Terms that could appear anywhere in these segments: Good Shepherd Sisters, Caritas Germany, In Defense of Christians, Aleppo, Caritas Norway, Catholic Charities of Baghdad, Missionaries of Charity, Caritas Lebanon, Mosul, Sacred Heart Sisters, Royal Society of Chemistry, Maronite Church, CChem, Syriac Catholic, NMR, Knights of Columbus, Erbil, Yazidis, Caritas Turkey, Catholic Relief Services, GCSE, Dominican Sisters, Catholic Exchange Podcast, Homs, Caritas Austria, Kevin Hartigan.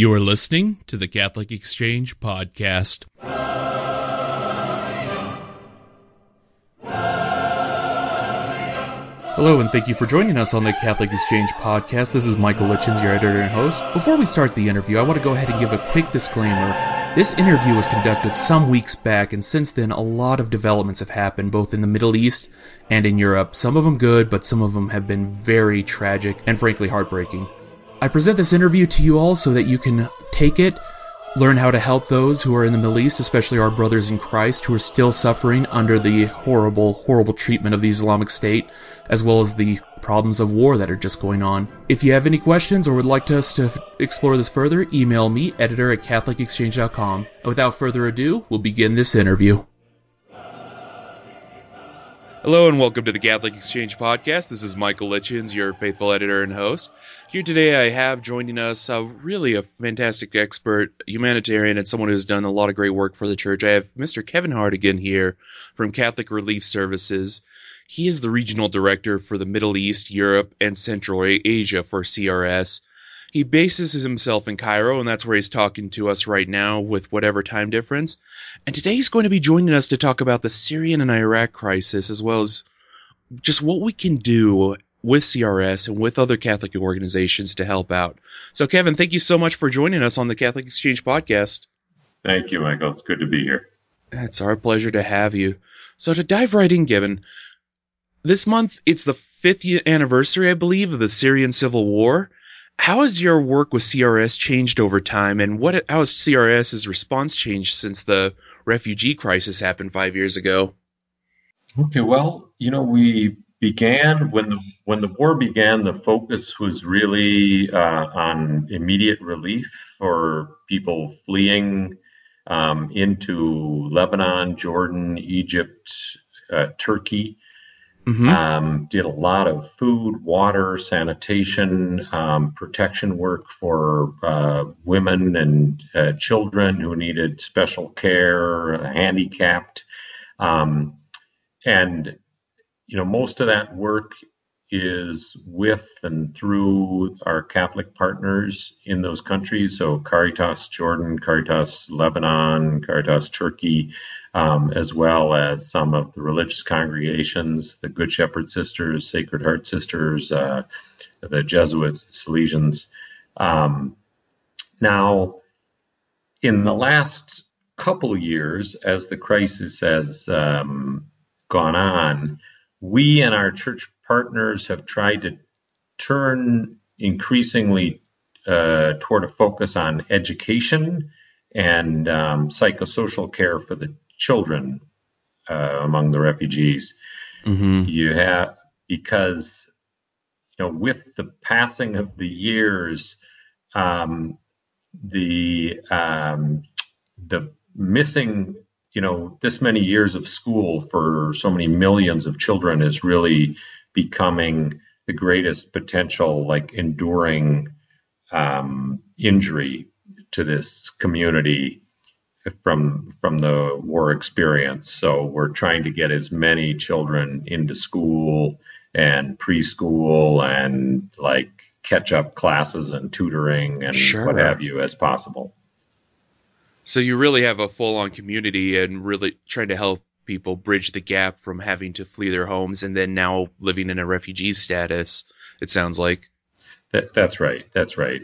You are listening to the Catholic Exchange Podcast. Hello, and thank you for joining us on the Catholic Exchange Podcast. This is Michael Lichens, your editor and host. Before we start the interview, I want to go ahead and give a quick disclaimer. This interview was conducted some weeks back, and since then a lot of developments have happened, both in the Middle East and in Europe. Some of them good, but some of them have been very tragic and frankly heartbreaking. I present this interview to you all so that you can take it, learn how to help those who are in the Middle East, especially our brothers in Christ who are still suffering under the horrible, horrible treatment of the Islamic State, as well as the problems of war that are just going on. If you have any questions or would like us to explore this further, email me, editor at catholicexchange.com. And without further ado, we'll begin this interview. Hello and welcome to the Catholic Exchange Podcast. This is Michael Lichens, your faithful editor and host. Here today I have joining us a fantastic expert, humanitarian, and someone who has done a lot of great work for the Church. I have Mr. Kevin Hartigan here from Catholic Relief Services. He is the Regional Director for the Middle East, Europe, and Central Asia for CRS. He bases himself in Cairo, and that's where he's talking to us right now with whatever time difference. And today he's going to be joining us to talk about the Syrian and Iraq crisis, as well as just what we can do with CRS and with other Catholic organizations to help out. So, Kevin, thank you so much for joining us on the Catholic Exchange Podcast. Thank you, Michael. It's good to be here. It's our pleasure to have you. So to dive right in, Kevin, this month it's the 5th anniversary, I believe, of the Syrian Civil War. How has your work with CRS changed over time, and how has CRS's response changed since the refugee crisis happened 5 years ago? Okay, well, we began, when the war began, the focus was really on immediate relief for people fleeing into Lebanon, Jordan, Egypt, Turkey. Mm-hmm. Did a lot of food, water, sanitation, protection work for women and children who needed special care, handicapped. And most of that work is with and through our Catholic partners in those countries. So Caritas Jordan, Caritas Lebanon, Caritas Turkey, as well as some of the religious congregations, the Good Shepherd Sisters, Sacred Heart Sisters, the Jesuits, the Salesians. Now, in the last couple years, as the crisis has gone on, we and our church partners have tried to turn increasingly toward a focus on education and psychosocial care for the children among the refugees. Mm-hmm. Because with the passing of the years, the missing, this many years of school for so many millions of children is really becoming the greatest potential, enduring injury to this community from the war experience. So we're trying to get as many children into school and preschool and catch-up classes and tutoring and what have you as possible. So you really have a full-on community and really trying to help people bridge the gap from having to flee their homes and then now living in a refugee status, it sounds like. That's right.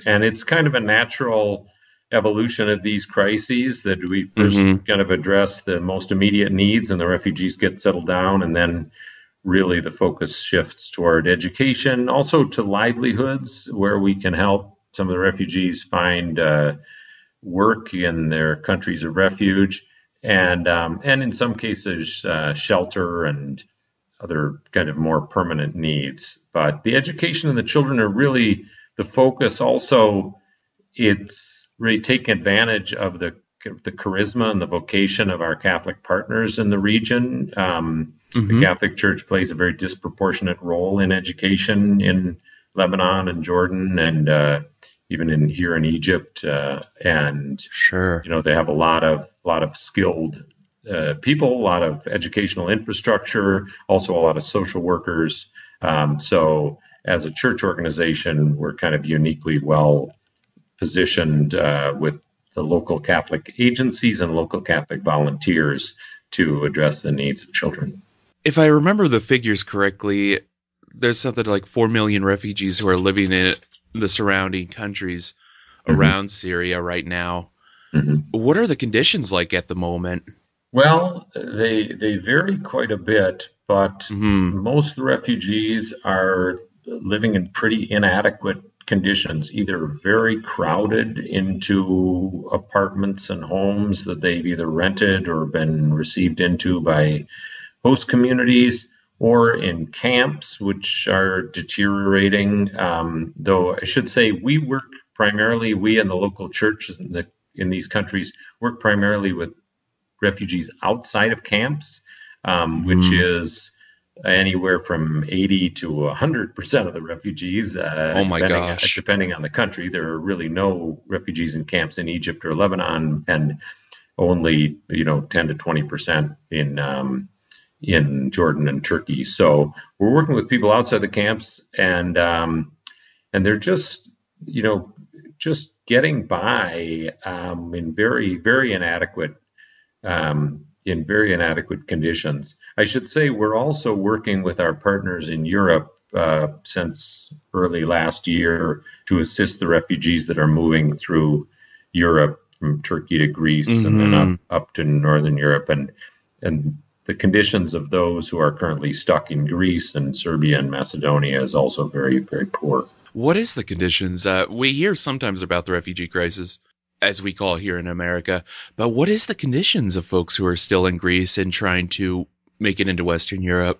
And it's kind of a natural evolution of these crises that we first kind of address the most immediate needs and the refugees get settled down, and then really the focus shifts toward education, also to livelihoods where we can help some of the refugees find work in their countries of refuge, and in some cases shelter and other kind of more permanent needs. But the education of the children are really the focus. Also, it's really take advantage of the charisma and the vocation of our Catholic partners in the region. The Catholic Church plays a very disproportionate role in education in Lebanon and Jordan, and even here in Egypt. They have a lot of skilled people, a lot of educational infrastructure, also a lot of social workers. So as a church organization, we're kind of uniquely well positioned with the local Catholic agencies and local Catholic volunteers to address the needs of children. If I remember the figures correctly, there's something like 4 million refugees who are living in the surrounding countries around Syria right now. What are the conditions like at the moment? Well, they vary quite a bit, but most of the refugees are living in pretty inadequate conditions, either very crowded into apartments and homes that they've either rented or been received into by host communities, or in camps, which are deteriorating. Though I should say we work primarily, we and the local churches in these countries work primarily with refugees outside of camps, which is anywhere from 80 to 100% of the refugees. Depending on the country, there are really no refugees in camps in Egypt or Lebanon, and only 10 to 20% in Jordan and Turkey. So we're working with people outside the camps, and they're just getting by in very inadequate. In very inadequate conditions. I should say we're also working with our partners in Europe since early last year to assist the refugees that are moving through Europe from Turkey to Greece and then up to Northern Europe. And the conditions of those who are currently stuck in Greece and Serbia and Macedonia is also very, very poor. What is the conditions? We hear sometimes about the refugee crisis, as we call here in America, but what is the conditions of folks who are still in Greece and trying to make it into Western Europe?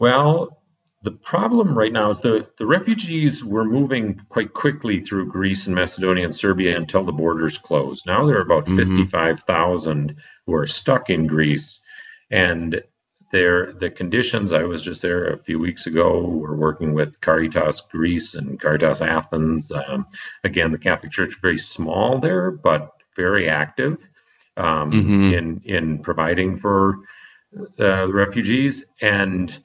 Well, the problem right now is the refugees were moving quite quickly through Greece and Macedonia and Serbia until the borders closed. Now there are about 55,000 who are stuck in Greece, and the conditions, I was just there a few weeks ago, we're working with Caritas Greece and Caritas Athens. Again, the Catholic Church, very small there, but very active in providing for refugees. And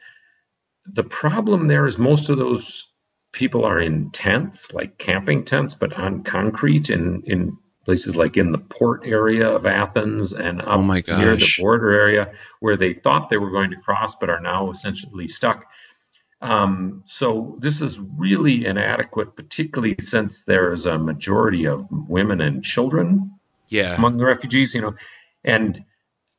the problem there is most of those people are in tents, like camping tents, but on concrete in places like in the port area of Athens and up near the border area where they thought they were going to cross but are now essentially stuck. So this is really inadequate, particularly since there's a majority of women and children among the refugees. And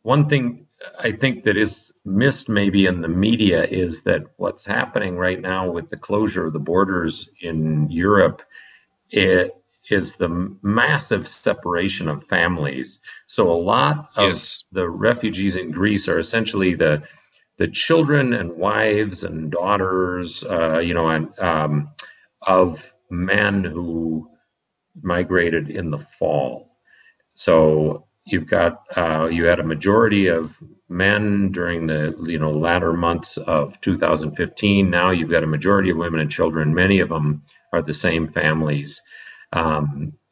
one thing I think that is missed maybe in the media is that what's happening right now with the closure of the borders in Europe, it is the massive separation of families. So a lot of the refugees in Greece are essentially the children and wives and daughters, of men who migrated in the fall. So you've got you had a majority of men during the latter months of 2015. Now you've got a majority of women and children. Many of them are the same families.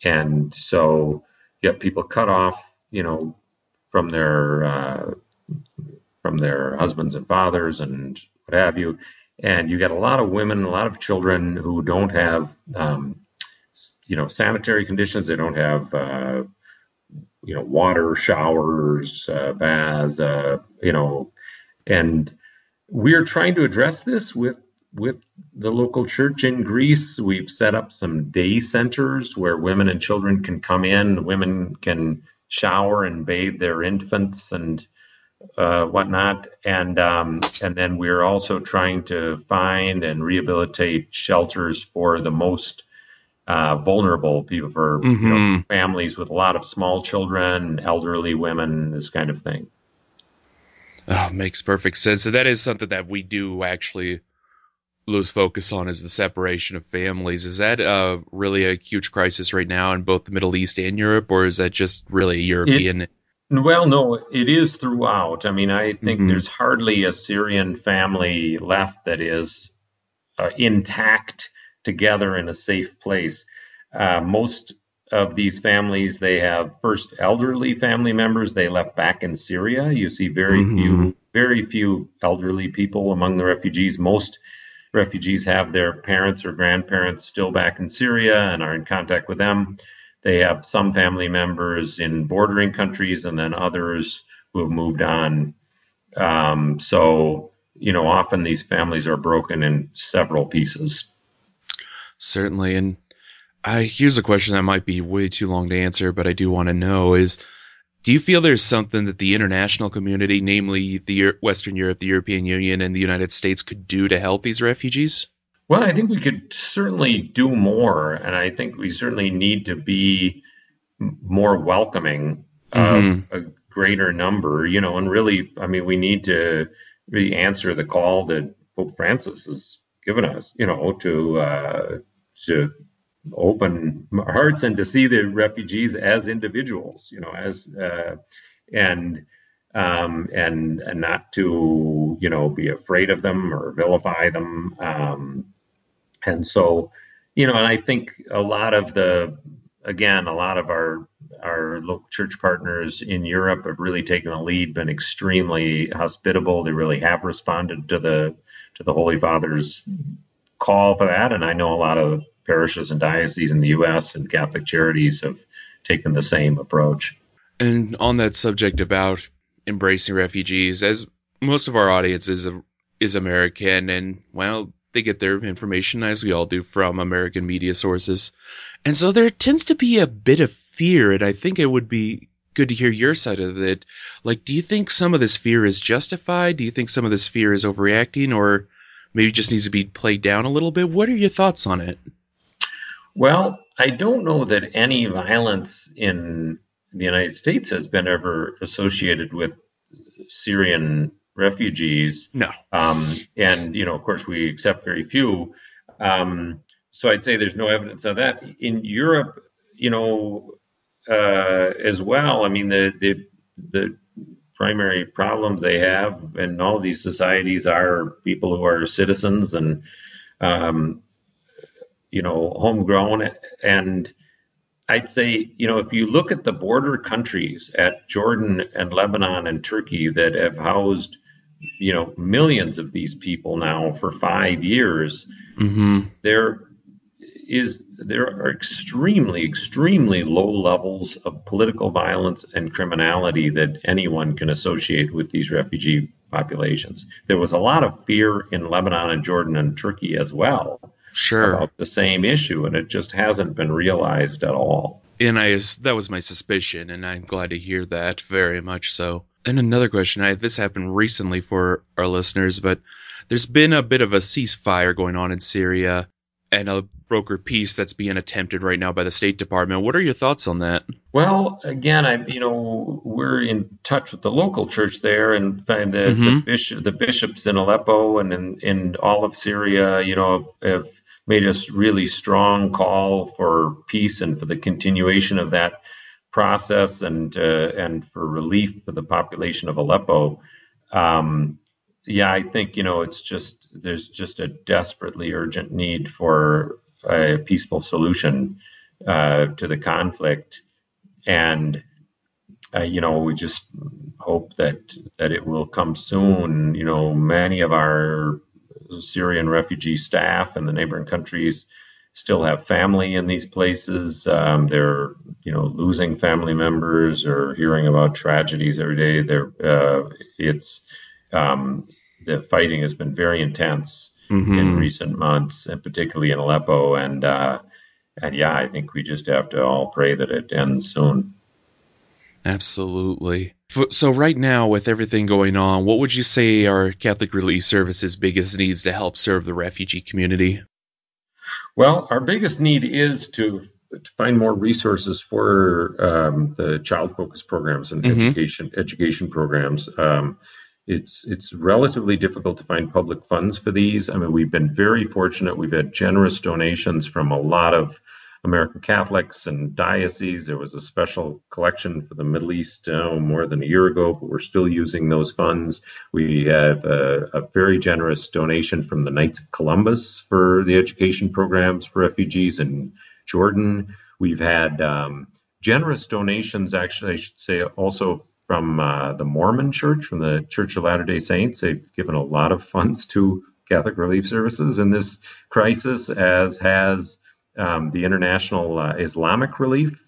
And so you have people cut off, from their husbands and fathers and what have you. And you got a lot of women, a lot of children who don't have, sanitary conditions. They don't have, water, showers, baths, and we're trying to address this with the local church in Greece. We've set up some day centers where women and children can come in. Women can shower and bathe their infants and whatnot. And then we're also trying to find and rehabilitate shelters for the most vulnerable people, for families with a lot of small children, elderly women, this kind of thing. Oh, makes perfect sense. So that is something that we do actually lose focus on, is the separation of families. Is that really a huge crisis right now in both the Middle East and Europe, or is that just really a European? Well, no, it is throughout. I mean, I think there's hardly a Syrian family left that is intact together in a safe place. Most of these families, they have first elderly family members they left back in Syria. You see very few elderly people among the refugees. Most Refugees have their parents or grandparents still back in Syria and are in contact with them. They have some family members in bordering countries and then others who have moved on. So, you know, often these families are broken in several pieces. Certainly. And here's a question that might be way too long to answer, but I do want to know is, do you feel there's something that the international community, namely the Western Europe, the European Union, and the United States could do to help these refugees? Well, I think we could certainly do more, and I think we certainly need to be more welcoming of a greater number, you know, and really, I mean, we need to really answer the call that Pope Francis has given us, you know, to open hearts and to see the refugees as individuals, you know, as and not to, you know, be afraid of them or vilify them. And so, you know, and I think a lot of the, again, a lot of our local church partners in Europe have really taken the lead, been extremely hospitable. They really have responded to the Holy Father's call for that. And I know a lot of parishes and dioceses in the U.S. and Catholic Charities have taken the same approach. And on that subject about embracing refugees, as most of our audience is American, and well, they get their information, as we all do, from American media sources. And so there tends to be a bit of fear, and I think it would be good to hear your side of it. Like, do you think some of this fear is justified? Do you think some of this fear is overreacting, or maybe just needs to be played down a little bit? What are your thoughts on it? Well, I don't know that any violence in the United States has been ever associated with Syrian refugees. No. And, you know, of course, we accept very few. So I'd say there's no evidence of that. In Europe, you know, as well, I mean, the primary problems they have in all these societies are people who are citizens and, you know, homegrown. And I'd say, you know, if you look at the border countries at Jordan and Lebanon and Turkey that have housed, you know, millions of these people now for 5 years, there are extremely low levels of political violence and criminality that anyone can associate with these refugee populations. There was a lot of fear in Lebanon and Jordan and Turkey as well. Sure. About the same issue, and it just hasn't been realized at all. And that was my suspicion, and I'm glad to hear that, very much so. And another question, this happened recently for our listeners, but there's been a bit of a ceasefire going on in Syria and a brokered peace that's being attempted right now by the State Department. What are your thoughts on that? Well, again, we're in touch with the local church there, and the bishops in Aleppo and in all of Syria, you know, have made a really strong call for peace and for the continuation of that process and for relief for the population of Aleppo. Yeah, I think, you know, there's just a desperately urgent need for a peaceful solution to the conflict. And, you know, we just hope that it will come soon. You know, many of our Syrian refugee staff in the neighboring countries still have family in these places. They're, you know, losing family members or hearing about tragedies every day. The fighting has been very intense in recent months, and particularly in Aleppo. And yeah, I think we just have to all pray that it ends soon. Absolutely. So right now, with everything going on, what would you say are Catholic Relief Services' biggest needs to help serve the refugee community? Well, our biggest need is to find more resources for the child-focused programs and education programs. It's relatively difficult to find public funds for these. I mean, we've been very fortunate. We've had generous donations from a lot of American Catholics and dioceses. There was a special collection for the Middle East more than a year ago, but we're still using those funds. We have a very generous donation from the Knights of Columbus for the education programs for refugees in Jordan. We've had generous donations, actually, I should say, also from the Mormon Church, from the Church of Latter-day Saints. They've given a lot of funds to Catholic Relief Services in this crisis, as has the International Islamic Relief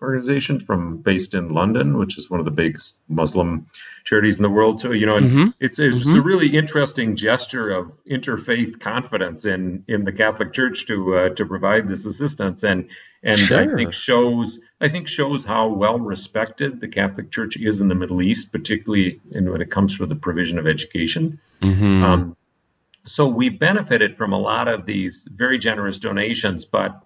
Organization based in London, which is one of the big Muslim charities in the world. So, you know, it's a really interesting gesture of interfaith confidence in the Catholic Church to provide this assistance, and sure. I think shows how well respected the Catholic Church is in the Middle East, particularly when it comes to the provision of education. Mm-hmm. So we benefited from a lot of these very generous donations, but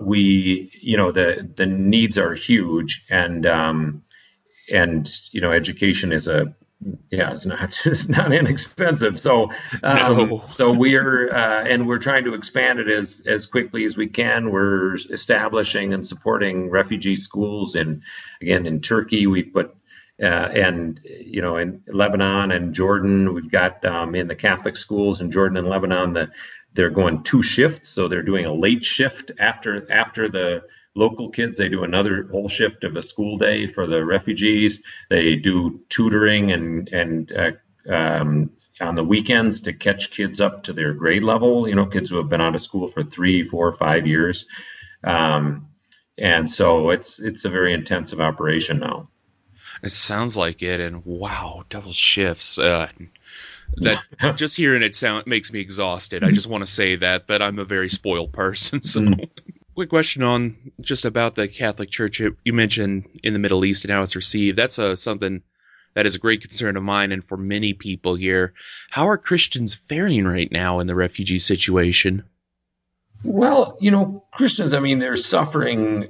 we, you know, the needs are huge, and you know, education is not inexpensive. So, so we're trying to expand it as quickly as we can. We're establishing and supporting refugee schools in Turkey. We put. And, you know, in Lebanon and Jordan, we've got in the Catholic schools in Jordan and Lebanon, they're going two shifts. So they're doing a late shift after the local kids. They do another whole shift of a school day for the refugees. They do tutoring and on the weekends to catch kids up to their grade level, you know, kids who have been out of school for 3, 4, 5 years. And so it's a very intensive operation now. It sounds like it, and wow, double shifts. That just hearing it makes me exhausted. I just want to say that I'm a very spoiled person. So, quick question on just about the Catholic Church you mentioned in the Middle East and how it's received. That's something that is a great concern of mine, and for many people here. How are Christians faring right now in the refugee situation? Well, you know, Christians. I mean, they're suffering.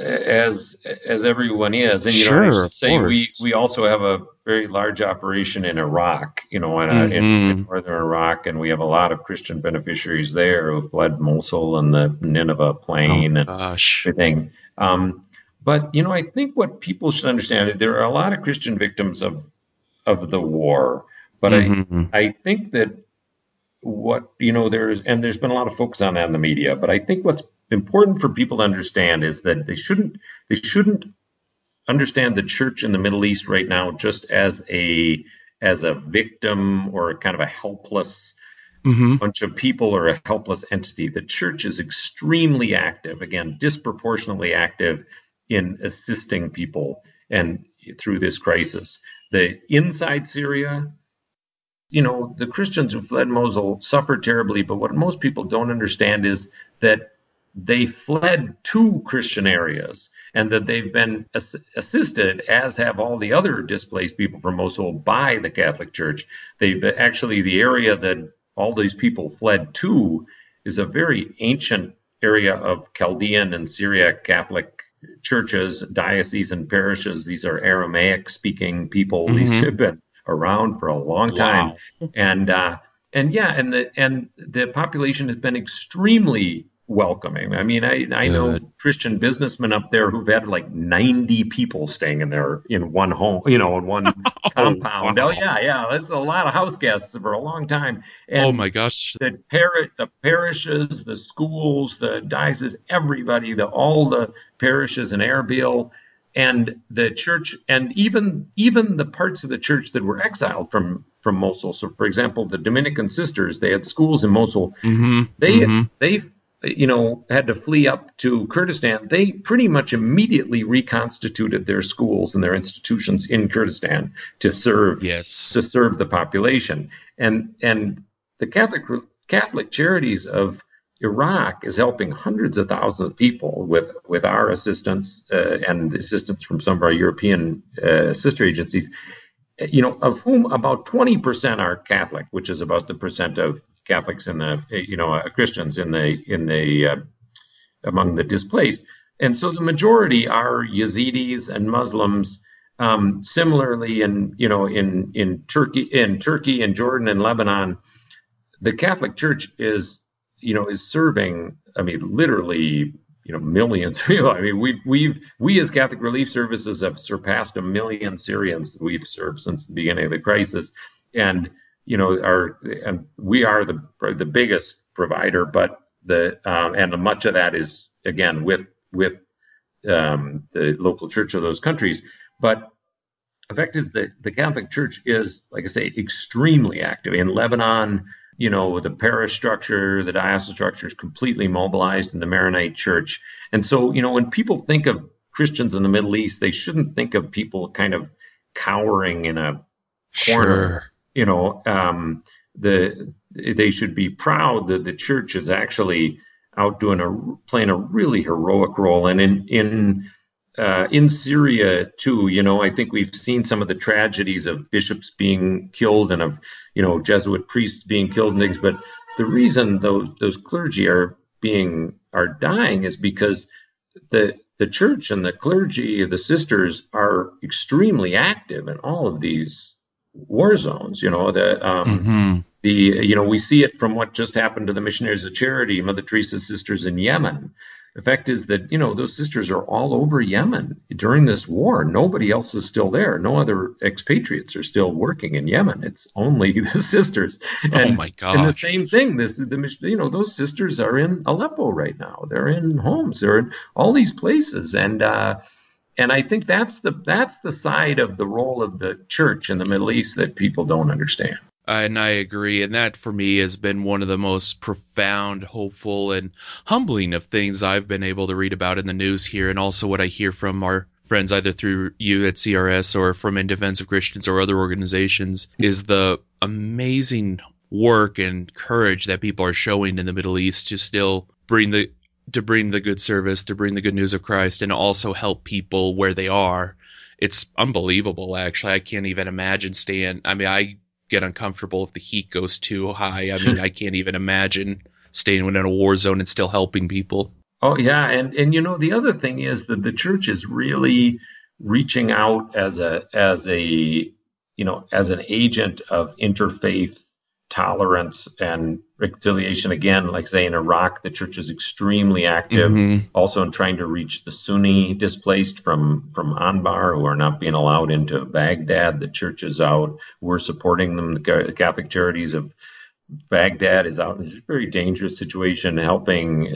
As everyone is, and you sure, know, I should say we also have a very large operation in Iraq, you know, in northern Iraq, and we have a lot of Christian beneficiaries there who fled Mosul and the Nineveh plain everything. But you know, I think what people should understand is there are a lot of Christian victims of the war, but I think that what you know there's been a lot of focus on that in the media, but I think what's important for people to understand is that they shouldn't understand the church in the Middle East right now just as a victim or kind of a helpless bunch of people or a helpless entity. The church is extremely active, again, disproportionately active in assisting people and through this crisis. Inside Syria, you know, the Christians who fled Mosul suffered terribly, but what most people don't understand is that they fled to Christian areas, and that they've been assisted, as have all the other displaced people from Mosul, by the Catholic Church. They've actually, the area that all these people fled to is a very ancient area of Chaldean and Syriac Catholic churches, dioceses, and parishes. These are Aramaic speaking people. Mm-hmm. These have been around for a long time. Wow. And the population has been extremely welcoming. I mean, I know Christian businessmen up there who've had like 90 people staying in one home, you know, in one compound. Wow. Oh yeah, that's a lot of house guests for a long time. And oh my gosh! The parishes, the schools, the diocese, everybody, all the parishes in Erbil, and the church, and even the parts of the church that were exiled from Mosul. So, for example, the Dominican Sisters, they had schools in Mosul. They you know, had to flee up to Kurdistan, they pretty much immediately reconstituted their schools and their institutions in Kurdistan to serve the population. And the Catholic Charities of Iraq is helping hundreds of thousands of people with our assistance and assistance from some of our European sister agencies, you know, of whom about 20% are Catholic, which is about the percent of Catholics and Christians in the among the displaced. And so the majority are Yazidis and Muslims. Similarly, in Turkey and Jordan and Lebanon, the Catholic Church is serving, I mean, literally, you know, millions of people. I mean, we as Catholic Relief Services have surpassed 1 million Syrians that we've served since the beginning of the crisis. And you know, we are the biggest provider, but and much of that is again with the local church of those countries. But The fact is that the Catholic Church is, like I say, extremely active. In Lebanon, you know, the parish structure, the diocesan structure is completely mobilized in the Maronite Church. And so, you know, when people think of Christians in the Middle East, they shouldn't think of people kind of cowering in a corner. Sure. You know, they should be proud that the church is actually out playing a really heroic role. And in Syria too, you know, I think we've seen some of the tragedies of bishops being killed and of, you know, Jesuit priests being killed and things. But the reason those clergy are dying is because the church and the clergy, the sisters, are extremely active in all of these war zones. You know, you know, we see it from what just happened to the Missionaries of Charity, Mother Teresa's sisters in Yemen. The fact is that, you know, those sisters are all over Yemen during this war. Nobody else is still there. No other expatriates are still working in Yemen. It's only the sisters. And, oh my God! And the same thing. Those sisters are in Aleppo right now. They're in Homs. They're in all these places. And I think that's the side of the role of the church in the Middle East that people don't understand. And I agree. And that for me has been one of the most profound, hopeful, and humbling of things I've been able to read about in the news here, and also what I hear from our friends either through you at CRS or from In Defense of Christians or other organizations is the amazing work and courage that people are showing in the Middle East to still bring the good service, to bring the good news of Christ, and also help people where they are. It's unbelievable, actually. I can't even imagine I get uncomfortable if the heat goes too high. I mean, I can't even imagine staying within a war zone and still helping people. Oh, yeah. And you know, the other thing is that the church is really reaching out as an agent of interfaith tolerance and reconciliation. Again, like say in Iraq, the church is extremely active, also in trying to reach the Sunni displaced from Anbar, who are not being allowed into Baghdad. The church is out. We're supporting them. The Catholic Charities of Baghdad is out in a very dangerous situation, helping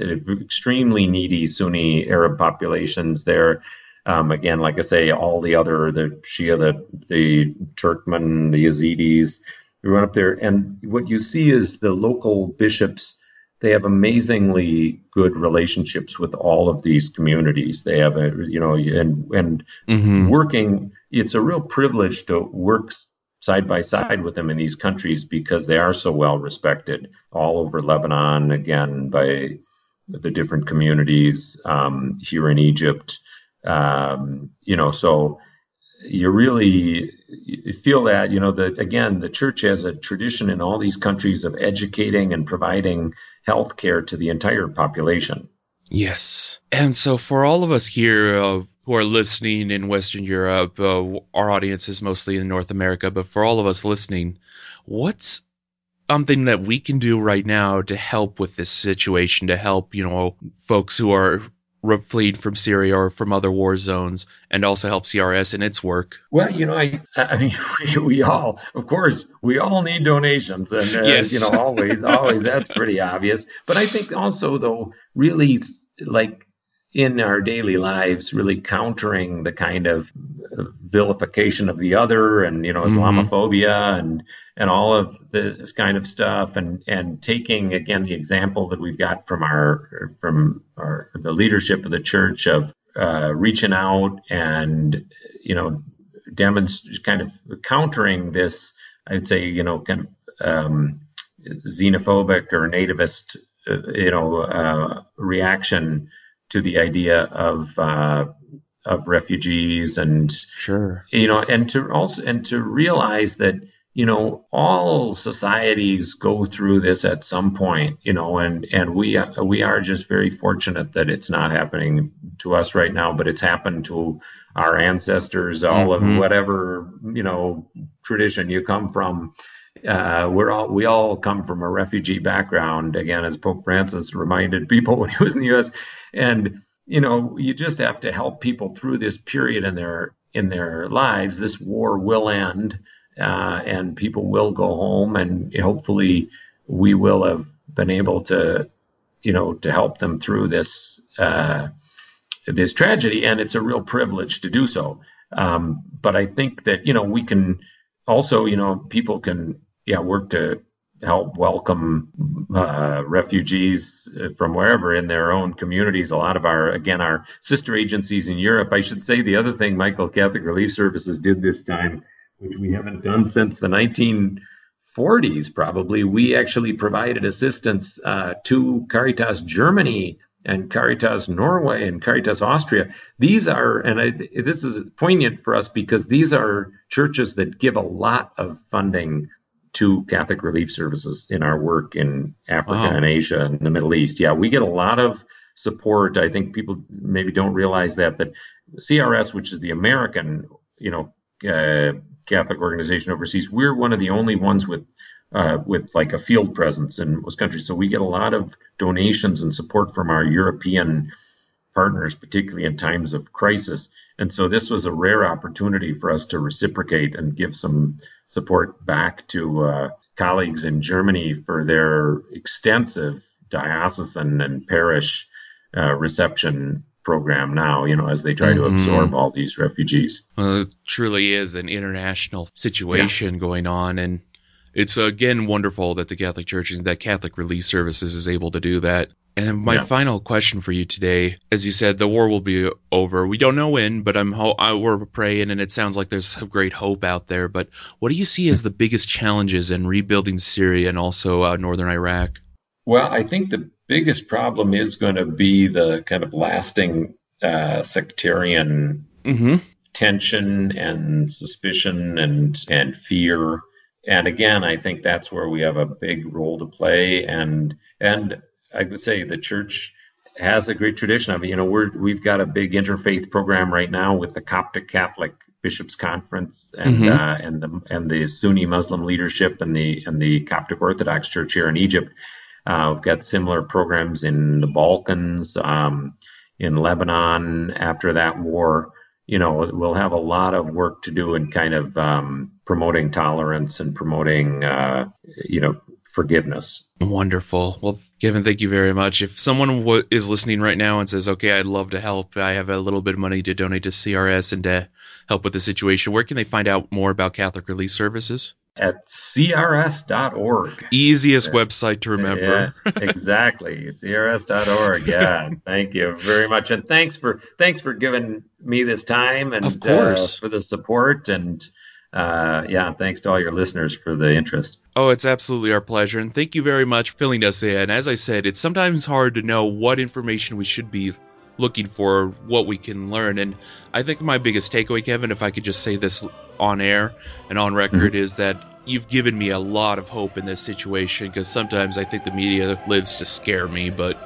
extremely needy Sunni Arab populations there. Again, like I say, all the other, the Shia, the Turkmen, the Yazidis, we went up there, and what you see is the local bishops, they have amazingly good relationships with all of these communities. They have working, it's a real privilege to work side by side with them in these countries because they are so well respected all over Lebanon, again, by the different communities here in Egypt. So you really feel that, you know, that again, the church has a tradition in all these countries of educating and providing health care to the entire population. Yes. And so for all of us here who are listening in Western Europe, our audience is mostly in North America, but for all of us listening, what's something that we can do right now to help with this situation, to help, you know, folks who are fleeing from Syria or from other war zones, and also help CRS in its work? Well, you know, I mean, we all need donations, and yes. You know, always, that's pretty obvious. But I think also, though, really, like in our daily lives, really countering the kind of vilification of the other, and you know, Islamophobia and all of this kind of stuff, and taking, again, the example that we've got from the leadership of the church of reaching out and, you know, kind of countering this, I'd say, you know, kind of xenophobic or nativist, reaction to the idea of refugees, and, sure, you know, and to realize that, you know, all societies go through this at some point, you know, and we are just very fortunate that it's not happening to us right now, but it's happened to our ancestors, all of whatever, you know, tradition you come from. We all come from a refugee background, again, as Pope Francis reminded people when he was in the U.S. And, you know, you just have to help people through this period in their lives. This war will end. And people will go home, and hopefully we will have been able to, you know, to help them through this tragedy. And it's a real privilege to do so. But I think that, we can also, people can work to help welcome refugees from wherever in their own communities. A lot of our sister agencies in Europe. I should say the other thing Michael Catholic Relief Services did this time, which we haven't done since the 1940s probably, we actually provided assistance to Caritas Germany and Caritas Norway and Caritas Austria. These are, this is poignant for us because these are churches that give a lot of funding to Catholic Relief Services in our work in Africa and Asia and the Middle East. Yeah, we get a lot of support. I think people maybe don't realize that, but CRS, which is the American, Catholic organization overseas, we're one of the only ones with like a field presence in most countries. So we get a lot of donations and support from our European partners, particularly in times of crisis. And so this was a rare opportunity for us to reciprocate and give some support back to colleagues in Germany for their extensive diocesan and parish reception program now, as they try to absorb all these refugees. Well, it truly is an international situation going on. And it's, again, wonderful that the Catholic Church and that Catholic Relief Services is able to do that. And my final question for you today, as you said, the war will be over. We don't know when, but we're praying, and it sounds like there's some great hope out there. But what do you see as the biggest challenges in rebuilding Syria and also northern Iraq? Well, I think the biggest problem is going to be the kind of lasting sectarian tension and suspicion and fear. And again, I think that's where we have a big role to play. And I would say the church has a great tradition of it. We've got a big interfaith program right now with the Coptic Catholic Bishops Conference and the Sunni Muslim leadership and the Coptic Orthodox Church here in Egypt. We've got similar programs in the Balkans, in Lebanon. After that war, we'll have a lot of work to do in kind of promoting tolerance and promoting, forgiveness. Wonderful. Well, Kevin, thank you very much. If someone is listening right now and says, okay, I'd love to help, I have a little bit of money to donate to CRS and to help with the situation, where can they find out more about Catholic Relief Services? At CRS.org. Easiest website to remember. Yeah, exactly. CRS.org. Yeah. Thank you very much. And thanks for giving me this time and of course. For the support. And thanks to all your listeners for the interest. Oh, it's absolutely our pleasure. And thank you very much for filling us in. As I said, it's sometimes hard to know what information we should be looking for, what we can learn. And I think my biggest takeaway, Kevin, if I could just say this on air and on record, is that you've given me a lot of hope in this situation, because sometimes I think the media lives to scare me. But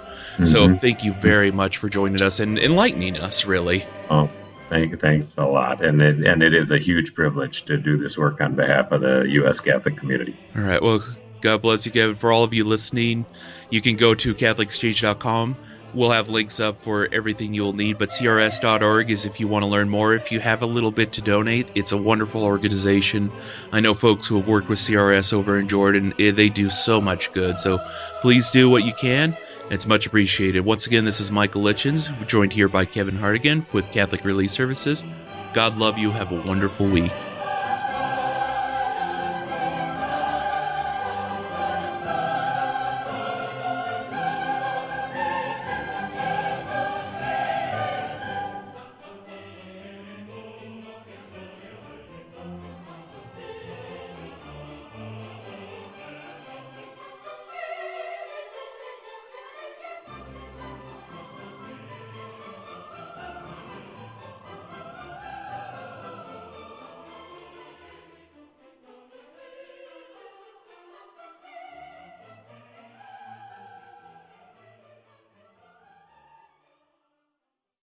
so thank you very much for joining us and enlightening us, really. Oh, thanks a lot. And it is a huge privilege to do this work on behalf of the U.S. Catholic community. All right. Well, God bless you, Kevin. For all of you listening, you can go to CatholicExchange.com. We'll have links up for everything you'll need, but CRS.org is if you want to learn more. If you have a little bit to donate, it's a wonderful organization. I know folks who have worked with CRS over in Jordan, they do so much good. So please do what you can. It's much appreciated. Once again, this is Michael Lichens, joined here by Kevin Hartigan with Catholic Relief Services. God love you. Have a wonderful week.